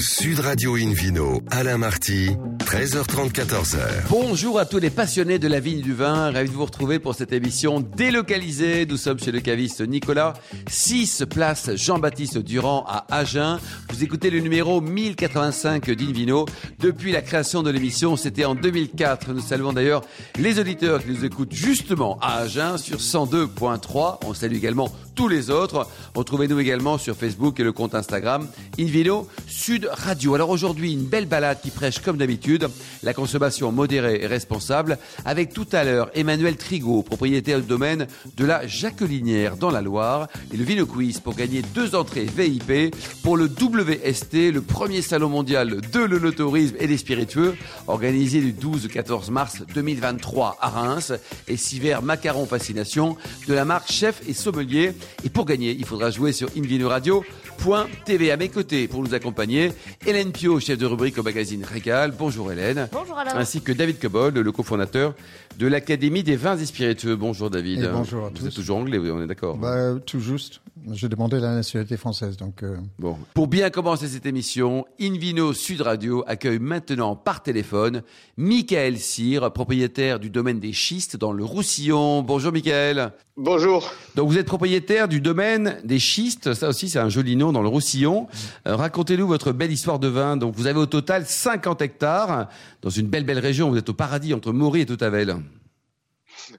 Sud Radio Invino, Alain Marty, 13h30, 14h. Bonjour à tous les passionnés de la vigne du vin. Ravi de vous retrouver pour cette émission délocalisée. Nous sommes chez le caviste Nicolas, 6 place Jean-Baptiste Durand à Agen. Vous écoutez le numéro 1085 d'Invino. Depuis la création de l'émission, c'était en 2004. Nous saluons d'ailleurs les auditeurs qui nous écoutent justement à Agen sur 102.3. On salue également tous les autres. Retrouvez-nous également sur Facebook et le compte Instagram Invino Sud Radio. Alors aujourd'hui, une belle balade qui prêche comme d'habitude la consommation modérée et responsable avec tout à l'heure Emmanuel Trigaud, propriétaire du domaine de la Jacquelinière dans la Loire, et le Vino Quiz pour gagner 2 entrées VIP pour le WST, le premier salon mondial de l'œnotourisme et des spiritueux, organisé du 12 au 14 mars 2023 à Reims, et 6 verres macarons fascination de la marque Chef et Sommelier. Et pour gagner, il faudra jouer sur invinoradio.tv. À mes côtés, pour nous accompagner, Hélène Piau, chef de rubrique au magazine Régal. Bonjour Hélène. Bonjour Alain. Ainsi que David Cobbold, le cofondateur de l'Académie des vins spiritueux. Bonjour David. Et bonjour à tous. Vous êtes toujours anglais, on est d'accord? Bah, tout juste. J'ai demandé la nationalité française, donc... Bon. Pour bien commencer cette émission, Invino Sud Radio accueille maintenant par téléphone Michaël Sire, propriétaire du domaine des schistes dans le Roussillon. Bonjour Michaël. Bonjour. Donc vous êtes propriétaire du domaine des schistes, ça aussi c'est un joli nom, dans le Roussillon. Racontez-nous votre belle histoire de vin. Donc vous avez au total 50 hectares dans une belle région. Vous êtes au paradis entre Maury et Tautavel.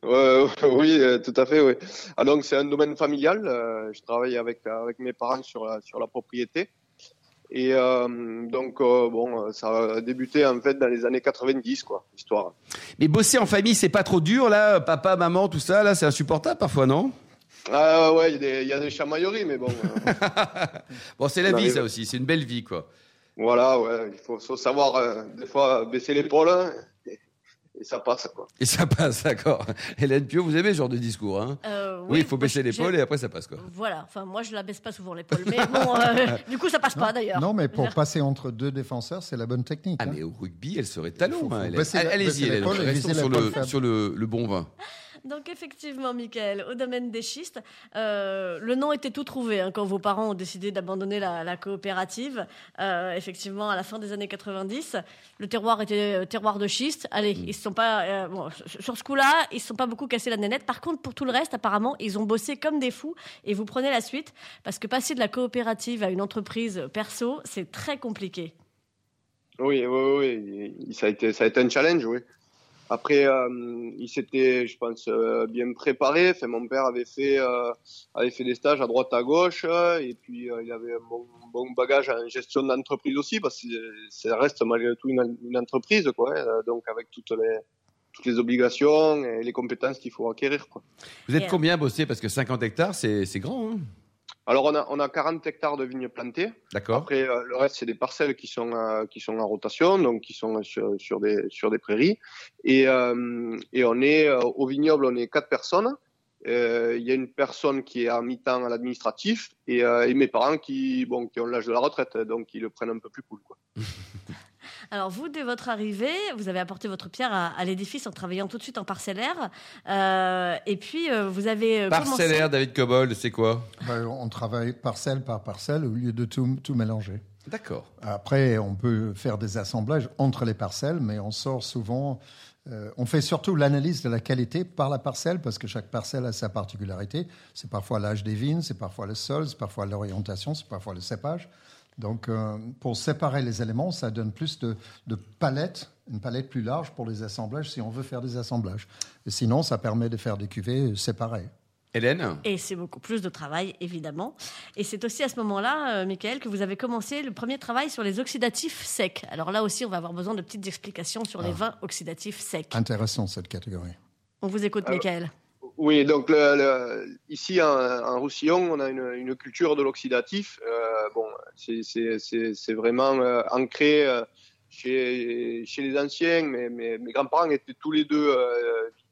Oui, tout à fait. Oui. Ah, donc c'est un domaine familial. Je travaille avec mes parents sur la propriété. Et donc ça a débuté en fait dans les années 90, quoi, l'histoire. Mais bosser en famille, c'est pas trop dur là, papa, maman, tout ça, là, c'est insupportable parfois, non? Ah ouais, il y a des chamailleries, mais bon. Bon, c'est la vie, ça aussi, c'est une belle vie, quoi. Voilà, ouais, il faut savoir des fois baisser l'épaule. Hein. Et ça passe, quoi. Et ça passe, d'accord. Hélène Piau, vous aimez ce genre de discours, hein? Oui, il faut baisser l'épaule et après ça passe, quoi. Voilà. Enfin, moi, je la baisse pas souvent l'épaule, mais bon, du coup, ça passe pas, d'ailleurs. Non, mais pour passer entre deux défenseurs, c'est la bonne technique. Ah, hein. Mais au rugby, elle serait talon. Hein, allez-y, Hélène. Restons sur le bon vin. Donc effectivement, Michaël, au domaine des schistes, le nom était tout trouvé hein, quand vos parents ont décidé d'abandonner la coopérative. Effectivement, à la fin des années 90, le terroir était terroir de schiste. Allez, ils se sont pas sur ce coup-là, ils se sont pas beaucoup cassés la nénette. Par contre, pour tout le reste, apparemment, ils ont bossé comme des fous. Et vous prenez la suite, parce que passer de la coopérative à une entreprise perso, c'est très compliqué. Oui, ça a été un challenge, oui. Après, il s'était, je pense, bien préparé. Enfin, mon père avait fait des stages à droite, à gauche. Et puis, il avait un bon bagage en gestion d'entreprise aussi, parce que ça reste malgré tout une entreprise, quoi. Hein, donc, avec toutes les obligations et les compétences qu'il faut acquérir, quoi. Vous êtes combien à bosser? Parce que 50 hectares, c'est grand, hein. Alors, on a 40 hectares de vignes plantées. D'accord. Après, le reste, c'est des parcelles qui sont en rotation, donc qui sont sur des prairies. Et on est, au vignoble, on est 4 personnes. Il y a une personne qui est à mi-temps à l'administratif et mes parents qui ont l'âge de la retraite, donc ils le prennent un peu plus cool, quoi. Alors vous, dès votre arrivée, vous avez apporté votre pierre à l'édifice en travaillant tout de suite en parcellaire. Et puis vous avez commencé... Parcellaire, David Cobbold, c'est quoi? On travaille parcelle par parcelle au lieu de tout mélanger. D'accord. Après, on peut faire des assemblages entre les parcelles, mais on sort souvent... on fait surtout l'analyse de la qualité par la parcelle, parce que chaque parcelle a sa particularité. C'est parfois l'âge des vignes, c'est parfois le sol, c'est parfois l'orientation, c'est parfois le cépage. Donc, pour séparer les éléments, ça donne plus de palettes, une palette plus large pour les assemblages, si on veut faire des assemblages. Et sinon, ça permet de faire des cuvées séparées. Hélène? Et c'est beaucoup plus de travail, évidemment. Et c'est aussi à ce moment-là, Michaël, que vous avez commencé le premier travail sur les oxydatifs secs. Alors là aussi, on va avoir besoin de petites explications sur les vins oxydatifs secs. Intéressant, cette catégorie. On vous écoute, Michaël. Oui, donc ici en Roussillon, on a une culture de l'oxydatif. C'est vraiment ancré chez les anciens. Mais mes grands-parents étaient tous les deux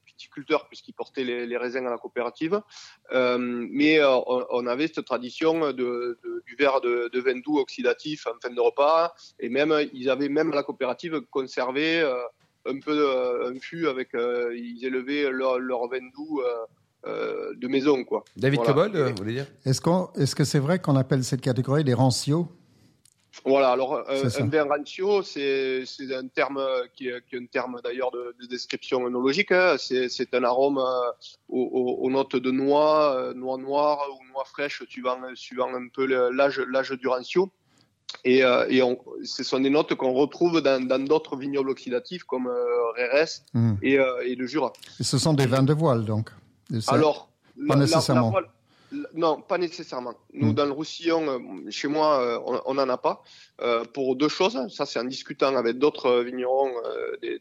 viticulteurs, puisqu'ils portaient les raisins à la coopérative. On avait cette tradition du verre de vin doux oxydatif en fin de repas. Et même, ils avaient même à la coopérative conservé... un peu un fût avec ils élevaient leur vin doux de maison, quoi. David Cobbold, vous voulez dire? Est-ce que c'est vrai qu'on appelle cette catégorie des rancios? Voilà, alors un vin rancio, c'est un terme qui est un terme d'ailleurs de description œnologique. Hein. C'est un arôme aux notes de noix, noix noire ou noix fraîche, suivant un peu l'âge du rancio. Et ce sont des notes qu'on retrouve dans d'autres vignobles oxydatifs comme Rérès et le Jura. Et ce sont des vins de voile, donc. Alors, pas nécessairement. La voile, non, pas nécessairement. Nous, dans le Roussillon, chez moi, on n'en a pas. Pour deux choses. Ça, c'est en discutant avec d'autres vignerons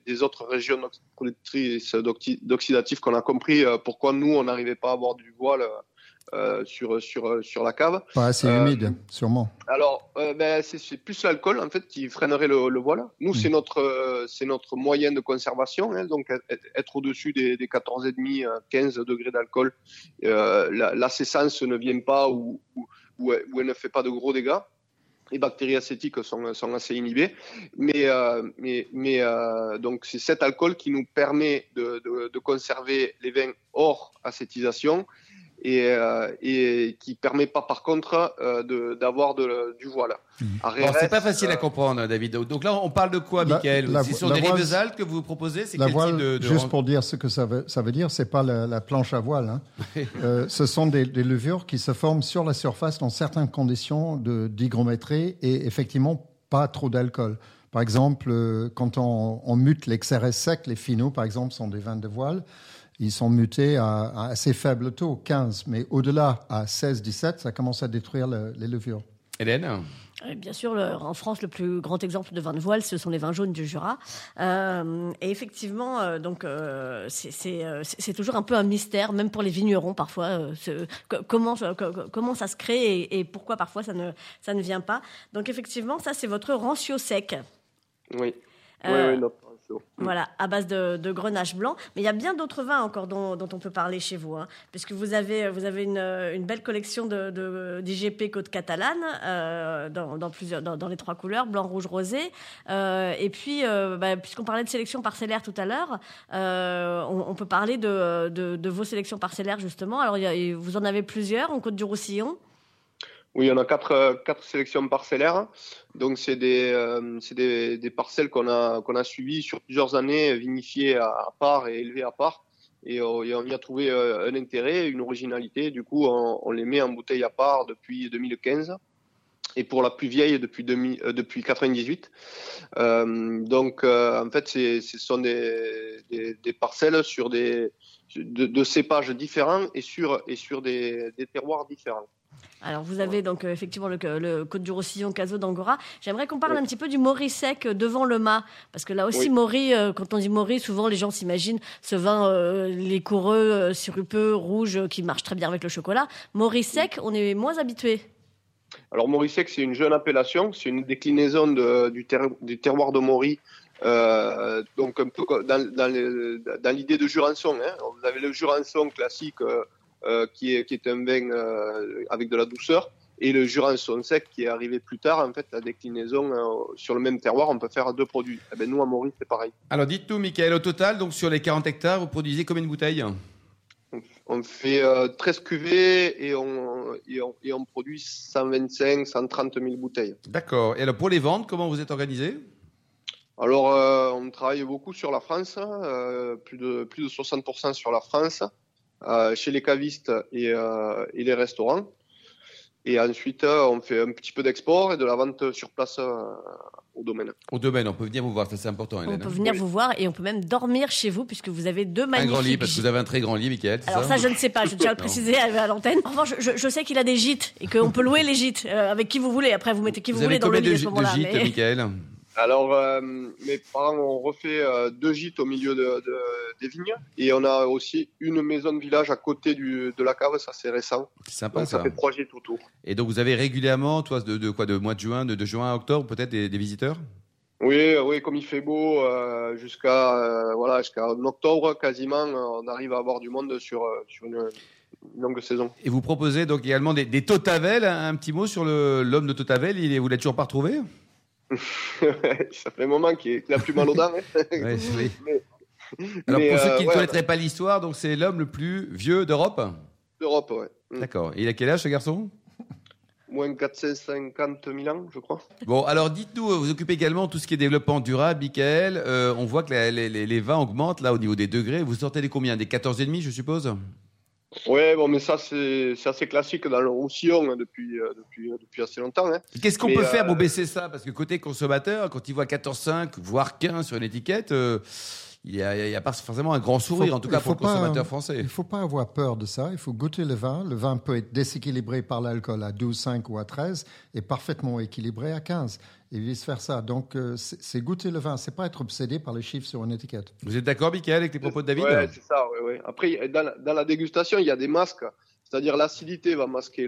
des autres régions productrices d'oxydatifs qu'on a compris pourquoi nous, on n'arrivait pas à avoir du voile sur la cave. Pas assez humide, sûrement. Alors, c'est plus l'alcool, en fait, qui freinerait le voile. Nous, c'est notre moyen de conservation. Hein, donc, être au-dessus des 14,5, 15 degrés d'alcool, la séchance ne vient pas ou elle ne fait pas de gros dégâts. Les bactéries acétiques sont assez inhibées, mais donc c'est cet alcool qui nous permet de conserver les vins hors acétisation et qui permet pas par contre d'avoir du voile. Alors, c'est pas facile à comprendre, David. Donc là, on parle de quoi, Michaël? C'est sur des Rivesaltes que vous proposez. C'est la quel voile, type de juste pour dire ce que ça veut dire, c'est pas la planche à voile. Hein. Ce sont des levures qui se forment sur la surface dans certaines conditions d'hygrométrie et effectivement pas trop d'alcool. Par exemple, quand on mute les xérès secs, les finaux, par exemple, sont des vins de voile. Ils sont mutés à assez faible taux, 15, mais au-delà, à 16-17, ça commence à détruire les levures. Hélène ? Bien sûr, en France, le plus grand exemple de vin de voile, ce sont les vins jaunes du Jura. Et effectivement, c'est toujours un peu un mystère, même pour les vignerons parfois, comment ça se crée et pourquoi parfois ça ne vient pas. Donc effectivement, ça, c'est votre rancio sec. Oui. Oui, non. Voilà, à base de grenache blanc. Mais il y a bien d'autres vins encore dont on peut parler chez vous, hein, puisque vous avez une belle collection d'IGP Côte-Catalane dans les trois couleurs, blanc, rouge, rosé. Et puis, puisqu'on parlait de sélection parcellaire tout à l'heure, on peut parler de vos sélections parcellaires, justement. Alors, vous en avez plusieurs en Côte-du-Roussillon. Oui, on a quatre sélections parcellaires. Donc c'est des parcelles qu'on a suivies sur plusieurs années, vinifiées à part et élevées à part. Et on y a trouvé un intérêt, une originalité. Du coup, on les met en bouteille à part depuis 2015. Et pour la plus vieille, depuis 98. En fait, ce sont des parcelles sur de cépages différents et sur des terroirs différents. Alors, vous avez donc effectivement le Côte-du-Roussillon, Cazaux d'Angora. J'aimerais qu'on parle un petit peu du Maury sec devant le mât. Parce que là aussi, Maury, quand on dit Maury, souvent les gens s'imaginent ce vin liquoreux, sirupeux, rouge, qui marche très bien avec le chocolat. Maury sec, on est moins habitué. Alors, Maury sec, c'est une jeune appellation. C'est une déclinaison du terroir de Maury. Donc, un peu dans l'idée de Jurançon. Hein. Alors, vous avez le Jurançon classique. Qui est un vin avec de la douceur, et le Jurançon sec qui est arrivé plus tard. En fait, la déclinaison sur le même terroir, on peut faire deux produits. Eh ben, nous, à Maury, c'est pareil. Alors, dites-nous, Michaël, au total, donc, sur les 40 hectares, vous produisez combien de bouteilles ? On fait 13 cuvées et on produit 125 130 000 bouteilles. D'accord. Et alors, pour les ventes, comment vous êtes organisé ? Alors, on travaille beaucoup sur la France, plus de 60% sur la France. Chez les cavistes et les restaurants. Et ensuite, on fait un petit peu d'export et de la vente sur place au domaine. Au domaine, on peut venir vous voir, ça c'est important, Hélène. On peut venir vous voir et on peut même dormir chez vous puisque vous avez deux magnifiques... Un grand lit, parce que vous avez un très grand lit, Michaël. Alors ça, je ne sais pas, je tiens à le préciser à l'antenne. En revanche, je sais qu'il a des gîtes et qu'on peut louer les gîtes avec qui vous voulez. Après, vous mettez qui vous voulez dans le lit à ce moment-là. Vous avez combien de gîtes, Michaël ? Alors, mes parents ont refait deux gîtes au milieu des vignes. Et on a aussi une maison de village à côté de la cave. Ça, c'est récent. C'est sympa, donc, ça fait trois gîtes autour. Et donc, vous avez régulièrement, toi, de mois de juin, de juin à octobre, peut-être, des visiteurs ? Oui, comme il fait beau, jusqu'à octobre, quasiment, on arrive à avoir du monde sur une longue saison. Et vous proposez donc également des Tautavel. Un petit mot sur l'homme de Tautavel. Vous l'avez toujours pas retrouvé ? Ça fait un moment qu'il a plus mal aux dents. Hein. Oui. Alors, pour ceux qui ne connaîtraient pas l'histoire, donc c'est l'homme le plus vieux d'Europe ? D'Europe, oui. D'accord. Et il a quel âge, ce garçon ? moins 450 000 ans, je crois. Bon, alors dites-nous, vous occupez également tout ce qui est développement durable, Michaël. On voit que les vins augmentent là au niveau des degrés. Vous sortez des combien ? Des 14,5, je suppose ? Ouais, bon, mais ça c'est assez classique dans le Roussillon hein, depuis assez longtemps. Hein. Qu'est-ce qu'on peut faire pour baisser ça ? Parce que côté consommateur, quand il voit 14,5 voire 15 sur une étiquette, il y a pas forcément un grand sourire, en tout cas pour le consommateur français. Il ne faut pas avoir peur de ça, il faut goûter le vin. Le vin peut être déséquilibré par l'alcool à 12, 5 ou à 13 et parfaitement équilibré à 15. Et vice-versa. Donc, c'est goûter le vin, ce n'est pas être obsédé par les chiffres sur une étiquette. Vous êtes d'accord, Michaël, avec les propos de David ? Oui, c'est ça. Ouais. Après, dans la dégustation, il y a des masques. C'est-à-dire l'acidité va masquer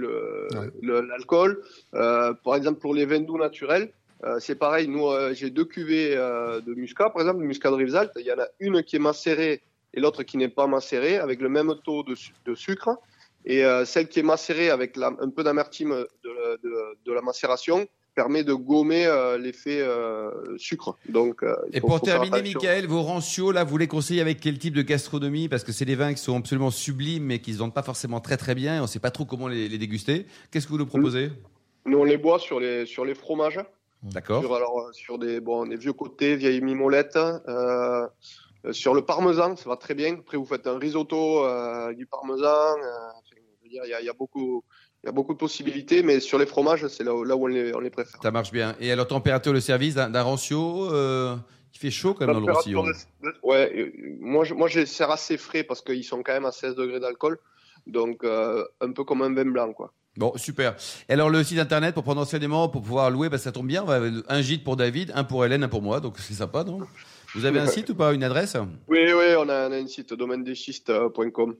l'alcool. Par exemple, pour les vins doux naturels, c'est pareil, nous j'ai deux cuvées de muscat, par exemple, muscat de Rivesaltes. Il y en a une qui est macérée et l'autre qui n'est pas macérée, avec le même taux de sucre. Et celle qui est macérée avec un peu d'amertume de la macération permet de gommer l'effet sucre. Donc, et pour terminer, Michaël, vos rancios, là, vous les conseillez avec quel type de gastronomie ? Parce que c'est des vins qui sont absolument sublimes mais qui ne se vendent pas forcément très très bien. On ne sait pas trop comment les déguster. Qu'est-ce que vous nous proposez ? Nous, on les boit sur les fromages. D'accord. Sur des vieux côtés, vieilles mimolettes, sur le parmesan, ça va très bien. Après, vous faites un risotto du parmesan. Je veux dire, il y a beaucoup de possibilités, mais sur les fromages, c'est là où on les préfère. Ça marche bien. Et alors, température de service d'un rancio, il fait chaud quand même dans le Roussillon. Ouais, moi, je les sers assez frais parce qu'ils sont quand même à 16 degrés d'alcool. Donc, un peu comme un vin blanc, quoi. Bon, super. Et alors, le site internet pour prendre enseignement, pour pouvoir louer, ça tombe bien. On va un gîte pour David, un pour Hélène, un pour moi. Donc, c'est sympa, non ? Vous avez un site ou pas ? Une adresse ? Oui, on a un site, domaine des schistes.com.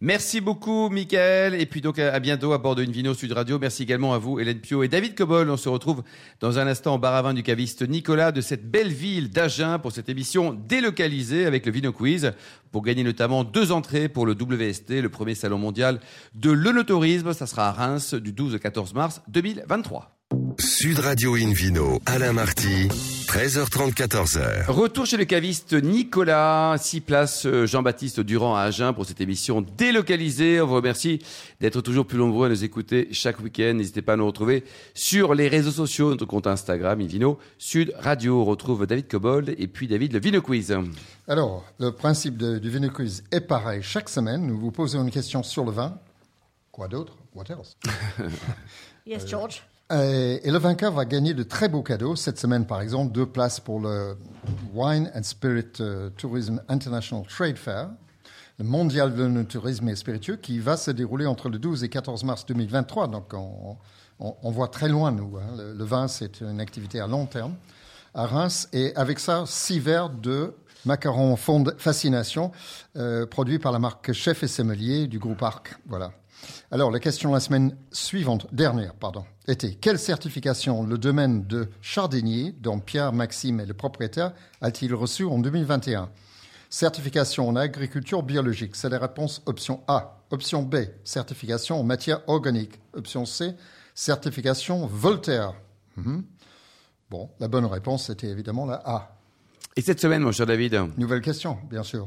Merci beaucoup, Michaël. Et puis, donc, à bientôt à bord de Invino Sud Radio. Merci également à vous, Hélène Piau et David Cobbold. On se retrouve dans un instant au bar à vin du caviste Nicolas de cette belle ville d'Agen pour cette émission délocalisée avec le Vino Quiz pour gagner notamment 2 entrées pour le WST, le premier salon mondial de l'œnotourisme. Ça sera à Reims du 12 au 14 mars 2023. Sud Radio Invino, Alain Marty, 13h30, 14h. Retour chez le caviste Nicolas, 6 places Jean-Baptiste Durand à Agen pour cette émission délocalisée. On vous remercie d'être toujours plus nombreux à nous écouter chaque week-end. N'hésitez pas à nous retrouver sur les réseaux sociaux, notre compte Instagram, Invino Sud Radio. On retrouve David Cobbold et puis David, le Vino Quiz. Alors, le principe du Vino Quiz est pareil. Chaque semaine, nous vous posons une question sur le vin. Quoi d'autre ? What else ? Yes, George. Et le vainqueur va gagner de très beaux cadeaux. Cette semaine, par exemple, 2 places pour le Wine and Spirit Tourism International Trade Fair, le mondial de tourisme et spiritueux, qui va se dérouler entre le 12 et 14 mars 2023. Donc, on voit très loin, nous. Hein. Le vin, c'est une activité à long terme à Reims. Et avec ça, 6 verres de macarons fascination produits par la marque Chef et Sommelier du groupe Arc. Voilà. Alors, la question de la semaine dernière, était quelle certification le domaine de Chardinier, dont Pierre Maxime est le propriétaire, a-t-il reçu en 2021 ? Certification en agriculture biologique, c'est la réponse option A. Option B, certification en matière organique. Option C, certification Voltaire. Bon, la bonne réponse était évidemment la A. Et cette semaine, mon cher David ? Nouvelle question, bien sûr.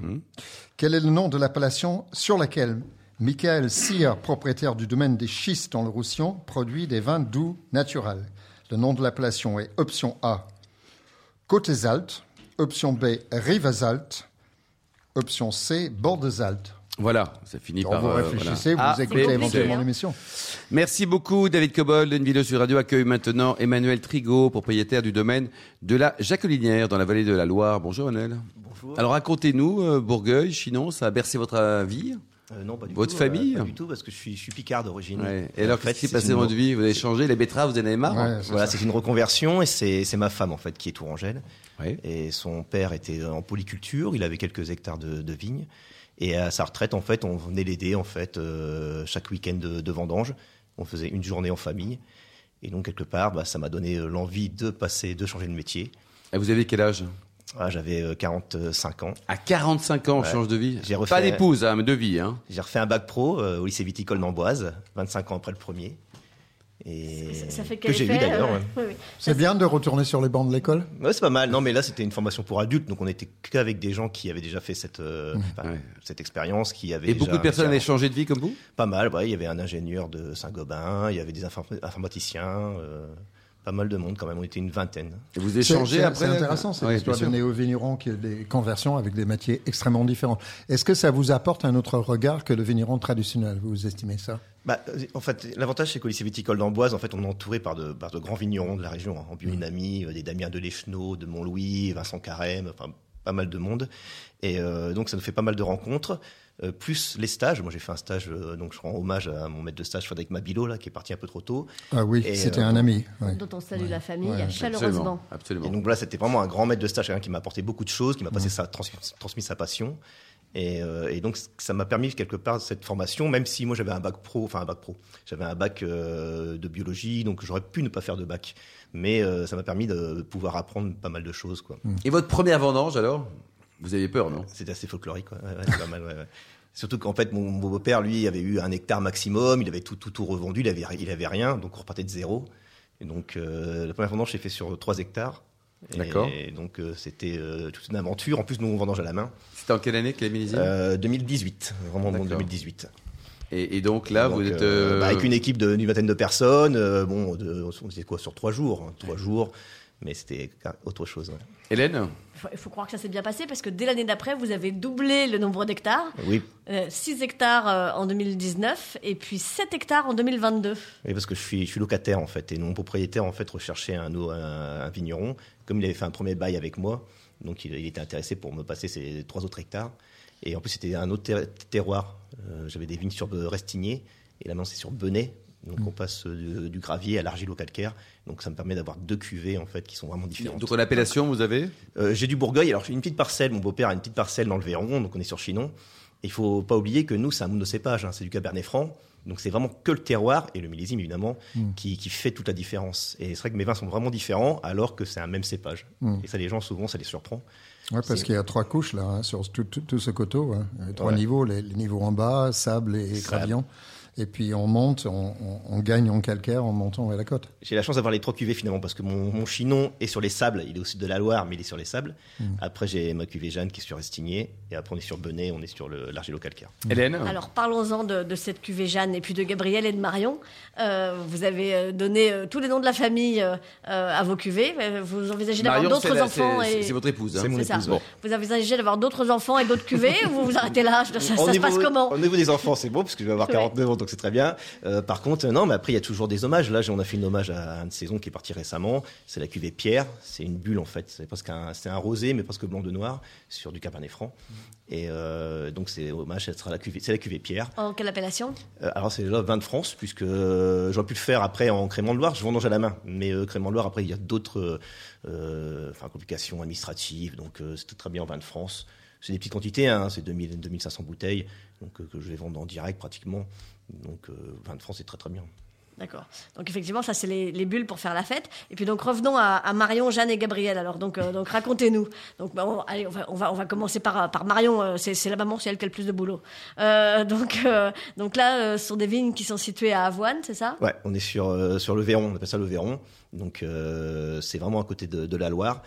Quel est le nom de l'appellation sur laquelle Michaël Sire, propriétaire du domaine des schistes dans le Roussillon, produit des vins doux naturels. Le nom de l'appellation est option A, Côte-Catalane, option B, Rivesaltes, option C, Bordesaltes. Voilà, ça finit par... Vous réfléchissez, vous écoutez éventuellement l'émission. Merci beaucoup, David Cobbold. Une vidéo sur Radio accueille maintenant Emmanuel Trigaud, propriétaire du domaine de la Jacquelinière, dans la vallée de la Loire. Bonjour, Emmanuel. Bonjour. Alors, racontez-nous, Bourgueil, Chinon, ça a bercé votre vie ? Non, pas du tout. Votre famille ? Pas du tout, parce que je suis picard d'origine. Ouais. Et alors, qu'est-ce qui s'est passé dans votre vie ? Vous avez changé les betteraves, vous en avez marre ? Ouais, voilà, c'est une reconversion et c'est ma femme, en fait, qui est tourangelle. Ouais. Et son père était en polyculture, il avait quelques hectares de vignes. Et à sa retraite, en fait, on venait l'aider, en fait, chaque week-end de vendange. On faisait une journée en famille. Et donc, quelque part, ça m'a donné l'envie de changer de métier. Et vous avez quel âge ? J'avais 45 ans. À 45 ans, on change de vie. Pas d'épouse, mais de vie. J'ai refait un bac pro au lycée viticole d'Amboise, 25 ans après le premier. Et ça fait quel effet, j'ai vu d'ailleurs. Ouais. Oui. C'est bien de retourner sur les bancs de l'école. Ouais, c'est pas mal. Non, mais là c'était une formation pour adultes, donc on n'était qu'avec des gens qui avaient déjà fait cette expérience, qui avaient. Et beaucoup de personnes avaient changé de vie comme vous. Pas mal. Ouais, il y avait un ingénieur de Saint-Gobain, il y avait des informaticiens. Pas mal de monde quand même, on était une vingtaine. Et vous échangez après. C'est intéressant, cette histoire de néo-vignerons qui a des conversions avec des métiers extrêmement différents. Est-ce que ça vous apporte un autre regard que le vigneron traditionnel, vous estimez ça? En fait, l'avantage, c'est qu'au lycée viticole d'Amboise, en fait, on est entouré par de grands vignerons de la région, en biodynamie, des Damien de Leschenau, de Montlouis, Vincent Carême, enfin, pas mal de monde. Et donc, ça nous fait pas mal de rencontres. Plus les stages. Moi, j'ai fait un stage, donc je rends hommage à mon maître de stage, Frédéric Mabilo, là, qui est parti un peu trop tôt. Ah oui, et, c'était un ami. Ouais. Dont on salue la famille, chaleureusement. Absolument. Et donc là, c'était vraiment un grand maître de stage, quelqu'un qui m'a apporté beaucoup de choses, qui m'a transmis sa passion. Et donc, ça m'a permis, quelque part, cette formation, même si moi, j'avais un bac pro, j'avais un bac de biologie, donc j'aurais pu ne pas faire de bac. Mais ça m'a permis de pouvoir apprendre pas mal de choses, quoi. Et votre première vendange, alors ? Vous aviez peur, non ? C'était assez folklorique, quoi. Ouais, c'est pas mal, ouais. Surtout qu'en fait, mon beau-père, lui, avait eu 1 hectare maximum, il avait tout revendu, il avait rien, donc on repartait de zéro. Et donc, la première vendange s'est faite sur 3 hectares. D'accord. Et donc, c'était toute une aventure. En plus, nous, on vendange à la main. C'était en quelle année que les millésimes ? 2018, vraiment bon 2018. Et donc là, donc, vous êtes... avec une équipe d'une vingtaine de personnes, on était quoi, sur 3 jours, hein, 3 jours... Mais c'était autre chose. Ouais. Hélène ? Il faut croire que ça s'est bien passé parce que dès l'année d'après, vous avez doublé le nombre d'hectares. Oui. 6 hectares en 2019 et puis 7 hectares en 2022. Oui, parce que je suis locataire en fait. Et mon propriétaire en fait recherchait un vigneron. Comme il avait fait un premier bail avec moi, donc il était intéressé pour me passer ces 3 autres hectares. Et en plus, c'était un autre terroir. J'avais des vignes sur Restigné et là maintenant c'est sur Benet. Donc on passe du gravier à l'argilo-calcaire. Donc ça me permet d'avoir 2 cuvées en fait qui sont vraiment différentes. Donc en appellation vous avez j'ai du Bourgueil. Alors j'ai une petite parcelle. Mon beau-père a une petite parcelle dans le Véron. Donc on est sur Chinon. Il faut pas oublier que nous c'est un monocépage. Hein, c'est du Cabernet Franc. Donc c'est vraiment que le terroir et le millésime évidemment qui fait toute la différence. Et c'est vrai que mes vins sont vraiment différents alors que c'est un même cépage. Et ça les gens souvent ça les surprend. Ouais, parce qu'il y a 3 couches là hein, sur tout ce coteau. Hein. Il y a 3 niveaux. Les niveaux en bas, sable et gravillon. Et puis on monte, on gagne en calcaire en montant vers la côte. J'ai la chance d'avoir les 3 cuvées finalement parce que mon Chinon est sur les sables. Il est au sud de la Loire, mais il est sur les sables. Après, j'ai ma cuvée Jeanne qui est sur Restigné. Et après, on est sur Benet, on est sur l'argilo-calcaire. Hélène ? Alors parlons-en de cette cuvée Jeanne et puis de Gabriel et de Marion. Vous avez donné tous les noms de la famille à vos cuvées. Vous envisagez d'avoir d'autres enfants. C'est votre épouse. Hein. C'est mon épouse. Bon. Vous envisagez d'avoir d'autres enfants et d'autres cuvées ou vous vous arrêtez là ? Ça se passe comment ? Au niveau des enfants, c'est bon parce que je vais avoir 49 ans. Donc c'est très bien. Par contre, non, mais après, il y a toujours des hommages. Là, on a fait un hommage à une saison qui est partie récemment. C'est la cuvée Pierre. C'est une bulle, en fait. C'est un rosé, mais presque blanc de noir, sur du Cabernet Franc. Et donc, c'est hommage, c'est la cuvée Pierre. En quelle appellation ? Alors, c'est là, vin de France, puisque j'aurais pu le faire après en crémant de Loire. Je vendange à la main. Mais crémant de Loire, après, il y a d'autres complications administratives. Donc, c'est tout très bien en vin de France. C'est des petites quantités, hein, c'est 2500 bouteilles donc, que je vais vendre en direct pratiquement. Donc, vin de France, c'est très très bien. D'accord. Donc, effectivement, ça, c'est les bulles pour faire la fête. Et puis, donc, revenons à Marion, Jeanne et Gabriel. Alors, donc racontez-nous. Donc, allez, on va commencer par Marion. C'est la maman, c'est elle qui a le plus de boulot. Donc là, ce sont des vignes qui sont situées à Avoine, c'est ça ? Ouais, on est sur le Véron. On appelle ça le Véron. Donc, c'est vraiment à côté de la Loire.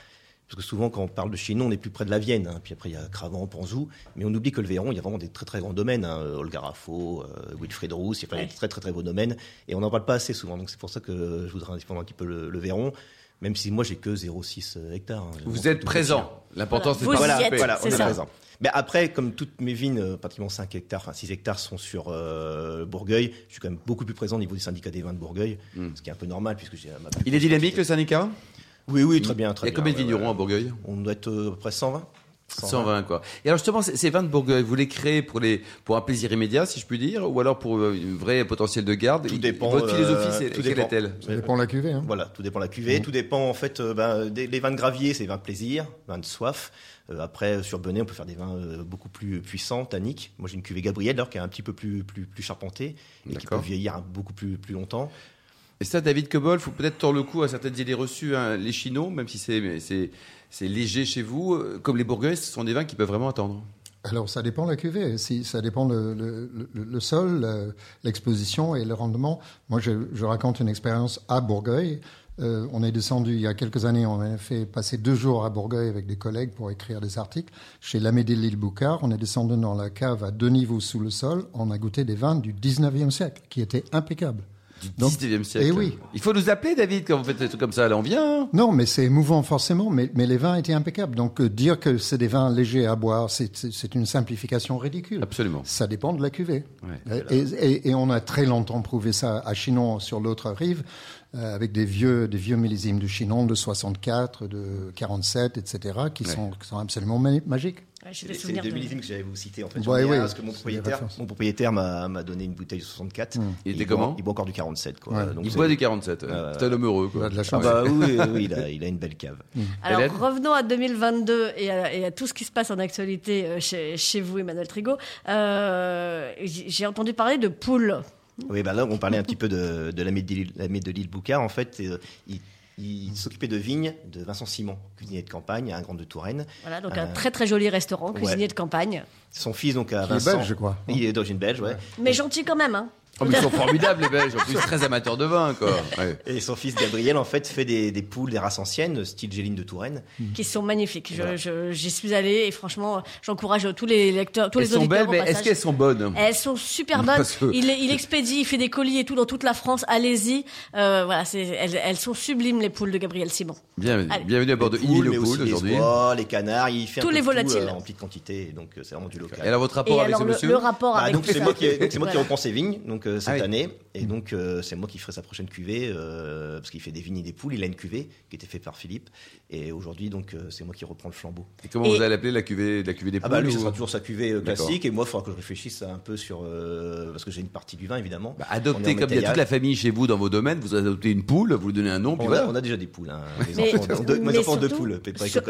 Parce que souvent, quand on parle de Chinon, on est plus près de la Vienne. Hein. Puis après, il y a Cravant, Panzou. Mais on oublie que le Véron, il y a vraiment des très, très grands domaines. Hein. Olgarafo, Wilfried Rousse, il y a des très, très, très beaux domaines. Et on n'en parle pas assez souvent. Donc, c'est pour ça que je voudrais défendre un petit peu le Véron. Même si moi, j'ai que 0,6 hectares. Hein. Vous êtes présent. L'important, c'est de ne pas êtes, voilà, on est présent. Mais après, comme toutes mes vignes, pratiquement 6 hectares sont sur Bourgueil, je suis quand même beaucoup plus présent au niveau du syndicat des vins de Bourgueil. Ce qui est un peu normal, puisque j'ai ma plus. Il est dynamique, le syndicat ? Oui, très bien. Très Il y a combien de vignerons à Bourgueil ? On doit être à peu près 120. 120, quoi. Et alors, justement, ces vins de Bourgueil, vous les créez pour un plaisir immédiat, si je puis dire, ou alors pour une vraie potentiel de garde ? Tout dépend. Votre philosophie, quelle est-elle ? Ça dépend de la cuvée. Hein. Voilà, tout dépend de la cuvée. Tout dépend, en fait, les vins de gravier, c'est vins de plaisir, vins de soif. Après, sur Benet, on peut faire des vins beaucoup plus puissants, tanniques. Moi, j'ai une cuvée Gabriel, alors, qui est un petit peu plus charpentée et qui peut vieillir beaucoup plus longtemps. Et ça, David Cobbold, il faut peut-être tordre le cou à certaines idées reçues. Hein. Les Chinons, même si c'est léger chez vous, comme les Bourgueils, ce sont des vins qui peuvent vraiment attendre. Alors, ça dépend de la cuvée. Si, ça dépend le sol, l'exposition et le rendement. Moi, je raconte une expérience à Bourgueil. On est descendu il y a quelques années, on a fait passer 2 jours à Bourgueil avec des collègues pour écrire des articles. Chez l'Amédée de l'île Boucard, on est descendu dans la cave à 2 niveaux sous le sol. On a goûté des vins du 19e siècle qui étaient impeccables. Du 19e siècle. Et oui. Il faut nous appeler, David, quand vous faites des trucs comme ça. Là, on vient. Non, mais c'est émouvant, forcément. Mais les vins étaient impeccables. Donc, dire que c'est des vins légers à boire, c'est une simplification ridicule. Absolument. Ça dépend de la cuvée. Ouais, et on a très longtemps prouvé ça à Chinon, sur l'autre rive, avec des vieux millésimes de Chinon, de 64, de 47, etc., qui sont absolument magiques. C'est les 2 millésimes que j'allais vous citer, en fait. Parce que mon propriétaire m'a donné une bouteille de 64. Il boit encore du 47, quoi. Ouais. Donc il boit du 47. C'est un homme heureux, quoi. Il a de la chance. Oui, il a une belle cave. Alors, Hélène, revenons à 2022 et à tout ce qui se passe en actualité chez vous, Emmanuel Trigaud. J'ai entendu parler de poules. Oui, ben là, on parlait un petit peu de l'Amédée de l'île Boucard. En fait, il s'occupait de vignes de Vincent Simon, cuisinier de campagne, un grand de Touraine. Voilà, donc un très très joli restaurant, cuisinier de campagne. Son fils, donc Vincent. Il est belge, je crois. Il est d'origine belge, ouais. Mais gentil quand même, hein. Oh, mais ils sont formidables, les Belges, en plus très amateurs de vin, quoi. Ouais. Et son fils Gabriel, en fait, fait des poules, des races anciennes, style Géline de Touraine, qui sont magnifiques. J'y suis allée et franchement, j'encourage tous les lecteurs, tous les auditeurs. Elles sont belles, mais est-ce qu'elles sont bonnes ? Elles sont super bonnes. Que... Il expédie, il fait des colis et tout dans toute la France. Allez-y, voilà, elles sont sublimes, les poules de Gabriel Simon. Bienvenue à bord de Invino poules aujourd'hui. Les oies, les canards, il fait tous les volatiles en petite quantité, donc c'est vraiment du local. Et alors votre rapport avec ce monsieur ? Le rapport avec. Donc c'est moi qui reprends ses vignes, donc. Cette année, et donc c'est moi qui ferai sa prochaine cuvée, parce qu'il fait des vignes et des poules. Il a une cuvée qui était faite par Philippe, et aujourd'hui donc c'est moi qui reprends le flambeau. Et comment vous allez appeler la cuvée des poules ? Ah bah lui, ça sera toujours sa cuvée classique, et moi il faudra que je réfléchisse un peu sur parce que j'ai une partie du vin évidemment. Bah, adoptez comme il y a toute la famille chez vous dans vos domaines, vous adoptez une poule, vous lui donnez un nom. On a déjà des poules, hein. Mes enfants ont 2 poules.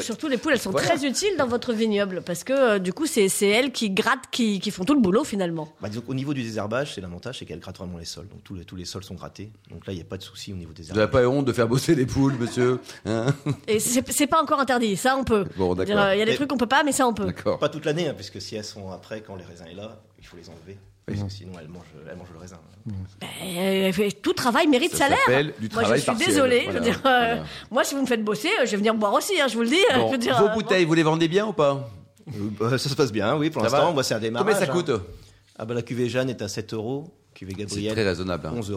Surtout les poules, elles sont très utiles dans votre vignoble, parce que du coup c'est elles qui grattent, qui font tout le boulot finalement. Au niveau du désherbage, c'est l'avantage, qu'elle gratte vraiment les sols. Donc tous les sols sont grattés. Donc là, il n'y a pas de souci au niveau des arbres. Vous n'avez pas honte de faire bosser les poules, monsieur, hein ? Et c'est pas encore interdit. Ça, on peut. Bon, d'accord. Il y a des trucs qu'on peut pas, mais ça, on peut. D'accord. Pas toute l'année, hein, puisque si elles sont après, quand le raisin est là, il faut les enlever. Parce que sinon, elle mange le raisin. Tout travail mérite salaire. Moi, je suis désolée. Voilà. Moi, si vous me faites bosser, je vais venir boire aussi, hein, je vous le dis. Bon. Vos bouteilles, vous les vendez bien ou pas ? Ça se passe bien, oui. Pour l'instant, moi, c'est un démarrage. Combien ça coûte ? Ah bah, la cuvée Jeanne est à 7 €. Cuvée Gabriel, c'est très raisonnable, hein. 11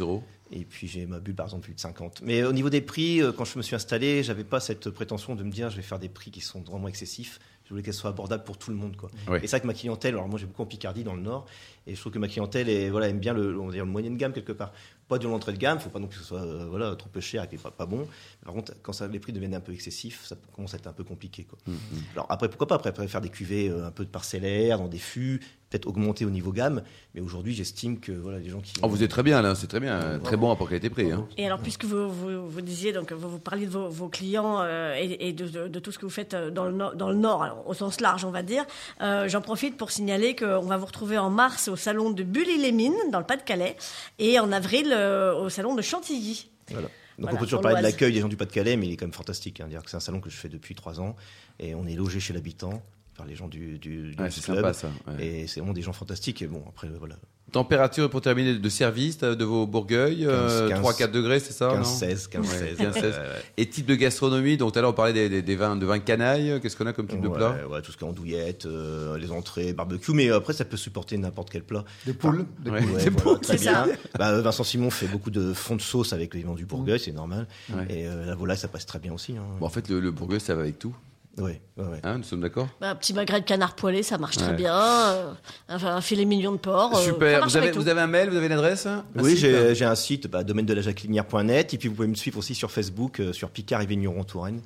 €. Et puis j'ai ma bulle par exemple plus de 50. Mais au niveau des prix, quand je me suis installé, j'avais pas cette prétention de me dire je vais faire des prix qui sont vraiment excessifs. Je voulais qu'elles soient abordables pour tout le monde, quoi. Oui. Et c'est vrai que ma clientèle, alors moi j'ai beaucoup en Picardie dans le Nord, et je trouve que ma clientèle aime bien le moyen de gamme quelque part. Pas de l'entrée de gamme, faut pas non plus que ce soit trop peu cher et que pas bon. Par contre, quand les prix deviennent un peu excessifs, ça commence à être un peu compliqué, quoi. Alors après, pourquoi pas après faire des cuvées un peu de parcellaires, dans des fûts, peut-être augmenter au niveau gamme. Mais aujourd'hui, j'estime que les gens qui. Vous êtes très bien là, c'est très bien, très bon rapport qualité-prix. Hein. Et alors, puisque vous disiez donc vous parliez de vos clients et de tout ce que vous faites dans le Nord, alors, au sens large, on va dire. J'en profite pour signaler qu'on va vous retrouver en mars au salon de Bully-les-Mines dans le Pas-de-Calais et en avril au salon de Chantilly. Voilà. Donc on peut toujours parler de l'accueil des gens du Pas-de-Calais, mais il est quand même fantastique. Hein, dire que c'est un salon que je fais depuis 3 ans et on est logé chez l'habitant par les gens du club. Sympa, ça, ouais. Et c'est vraiment des gens fantastiques. Et bon, après voilà. Température pour terminer de service de vos Bourgueil, 3-4 degrés, c'est ça ? 15-16. Et type de gastronomie, donc tout à l'heure on parlait des vins canailles, qu'est-ce qu'on a comme type de plat ? Tout ce qui est andouillette, les entrées, barbecue, mais après ça peut supporter n'importe quel plat. Des poules, c'est bien. Ça. Vincent Simon fait beaucoup de fonds de sauce avec les vins du Bourgueil, c'est normal. Ouais. Et la volaille, ça passe très bien aussi. Hein. Bon, en fait, le Bourgueil, ça va avec tout. Oui. Hein, nous sommes d'accord. Un petit magret de canard poêlé, ça marche très bien. Un filet mignon de porc. Super. Vous avez un mail, vous avez une adresse ? Oui, j'ai un site, domaine de la Jacquelinière.net. Et puis vous pouvez me suivre aussi sur Facebook, sur Picard et Vigneron Touraine.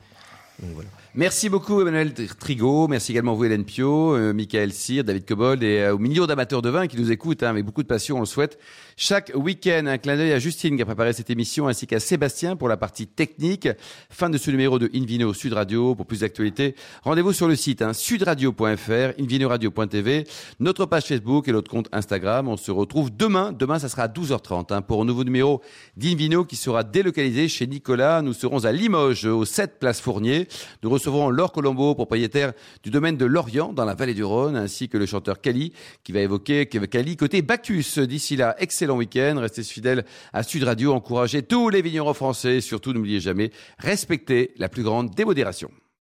Donc, voilà. Merci beaucoup Emmanuel Trigaud, merci également à vous Hélène Piau, Michaël Sire, David Cobbold et aux millions d'amateurs de vin qui nous écoutent avec beaucoup de passion, on le souhaite. Chaque week-end, un clin d'œil à Justine qui a préparé cette émission ainsi qu'à Sébastien pour la partie technique. Fin de ce numéro de Invino Sud Radio. Pour plus d'actualités, rendez-vous sur le site sudradio.fr, invinoradio.tv, notre page Facebook et notre compte Instagram. On se retrouve demain. Demain, ça sera à 12h30 pour un nouveau numéro d'Invino qui sera délocalisé chez Nicolas. Nous serons à Limoges, aux 7 places Fournier. invité. Nous recevrons Laure Colombo, propriétaire du domaine de Lorient dans la vallée du Rhône, ainsi que le chanteur Cali, qui va évoquer Cali côté Bacchus. D'ici là, excellent week-end. Restez fidèles à Sud Radio. Encouragez tous les vignerons français. Surtout, n'oubliez jamais, respectez la plus grande démodération.